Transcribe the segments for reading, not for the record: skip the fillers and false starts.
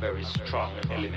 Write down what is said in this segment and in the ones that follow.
very strong element.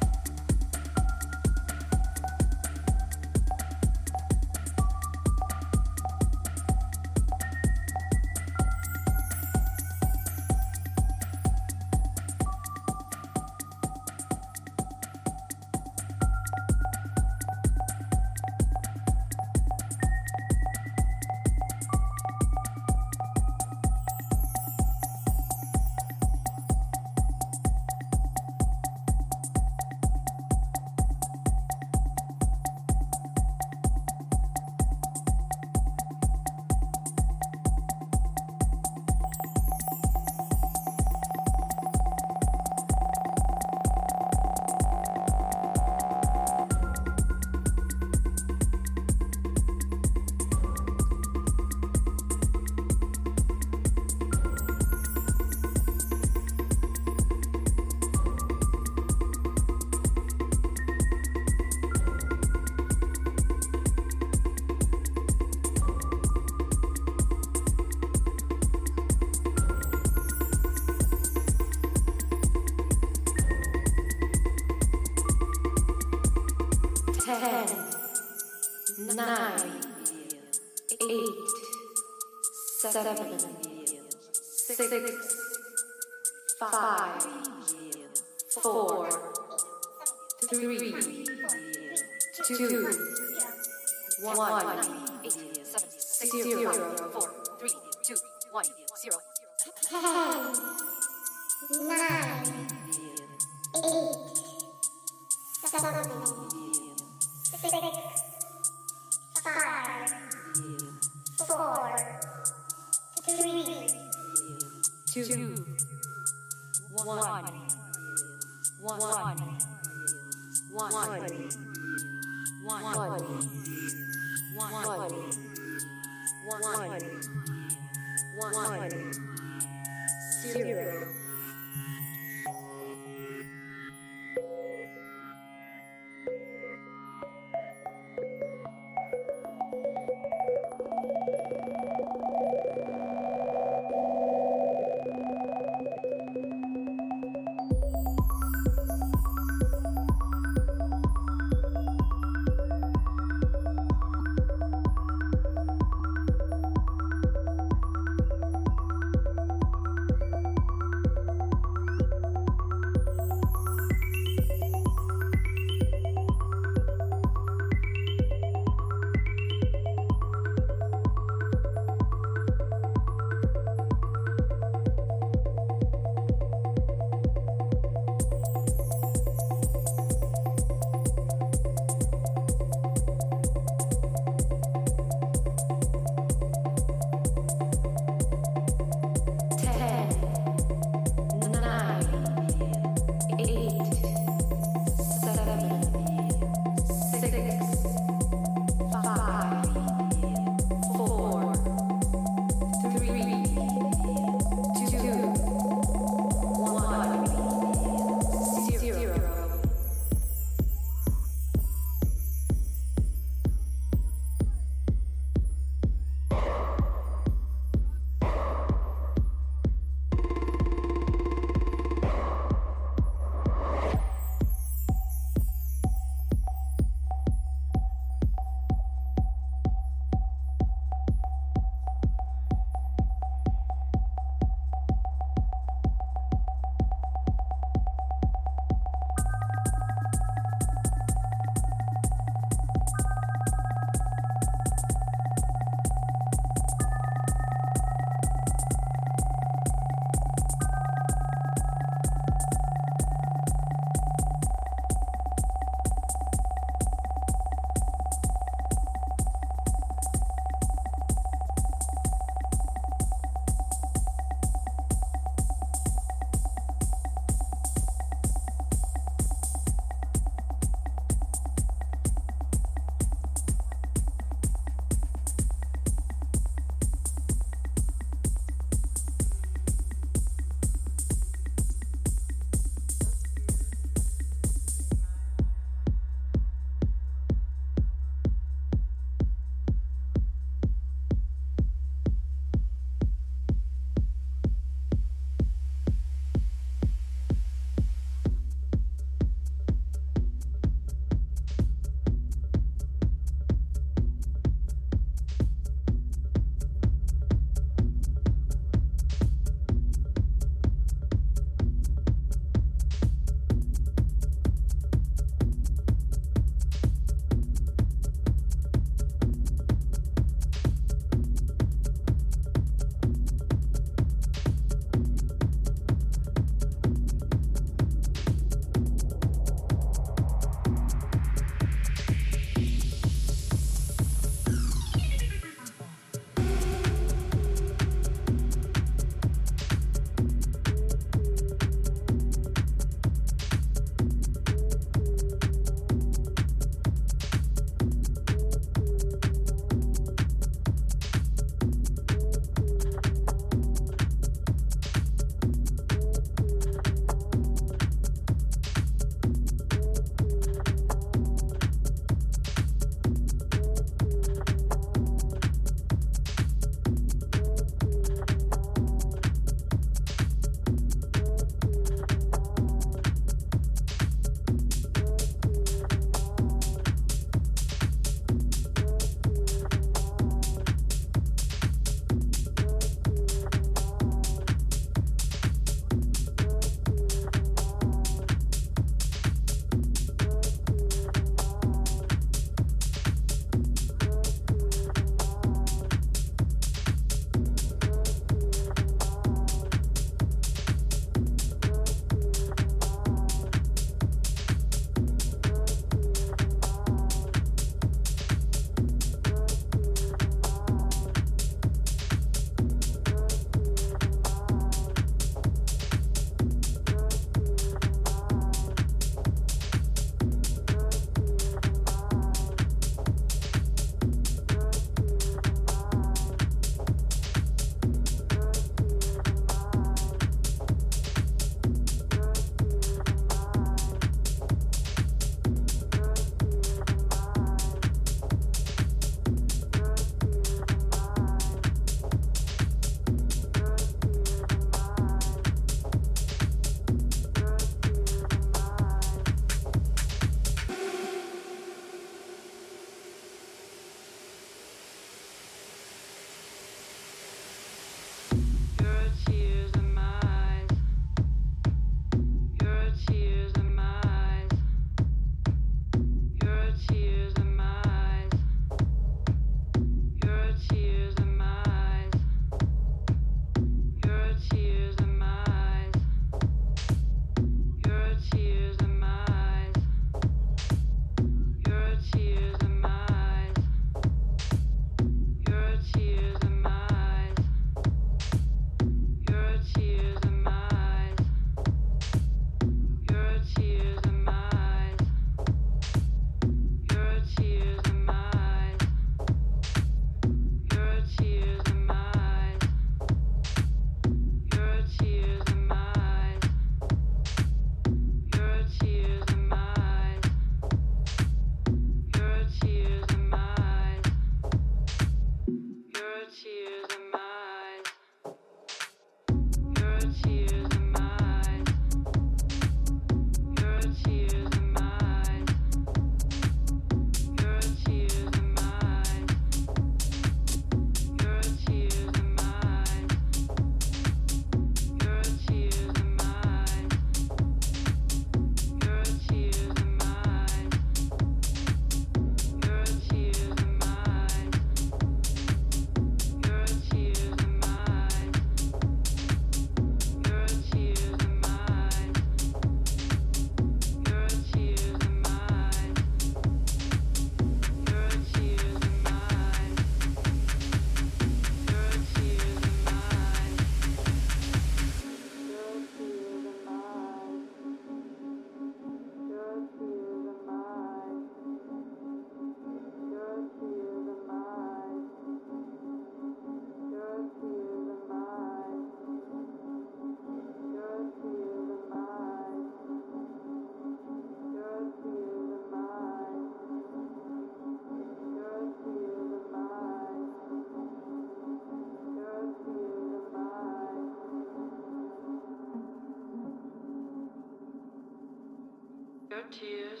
tears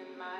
in my eyes.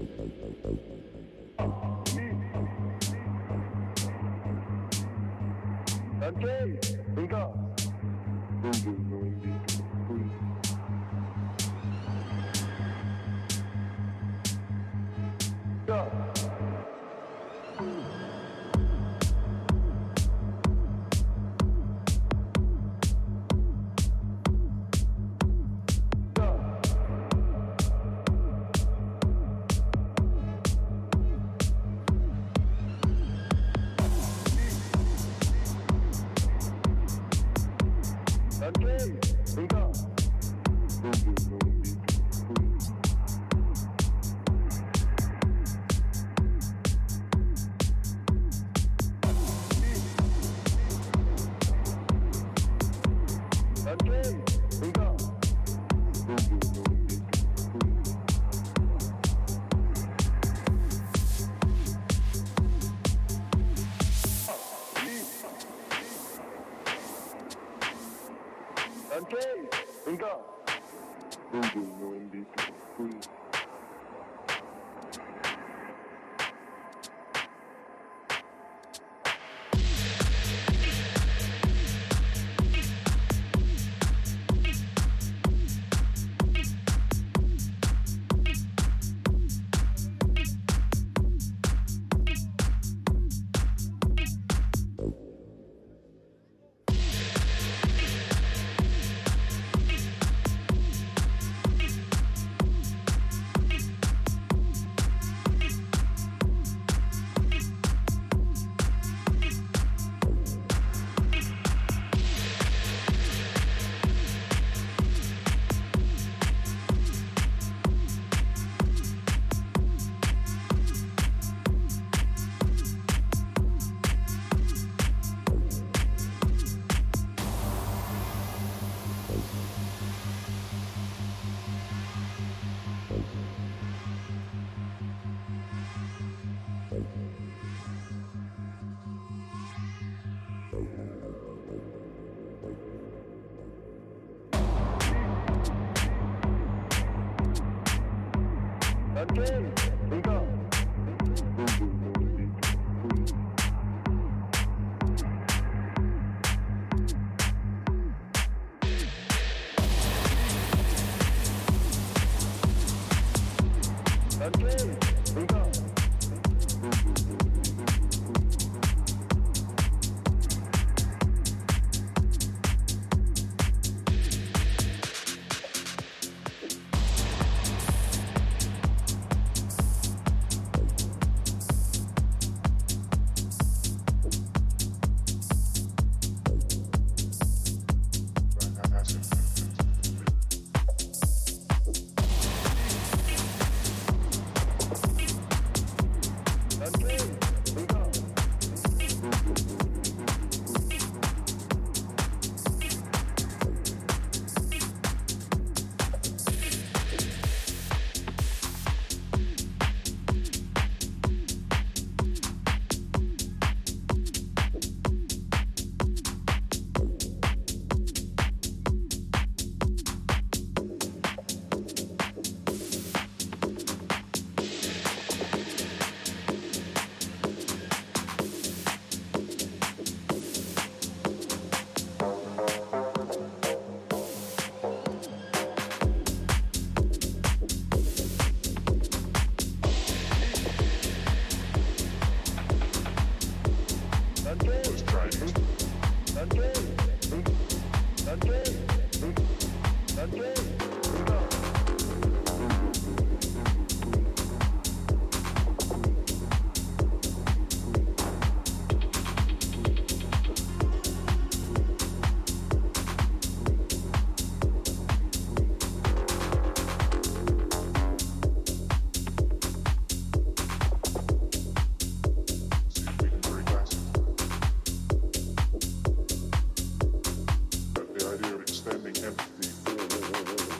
Okay, we go. Okay, we go. Okay, we go. Okay, we go. Extending empathy.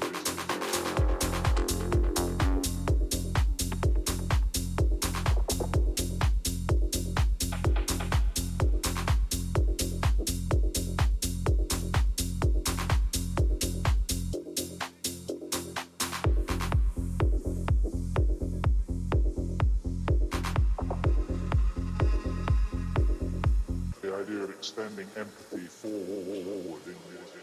idea of extending empathy forward in music.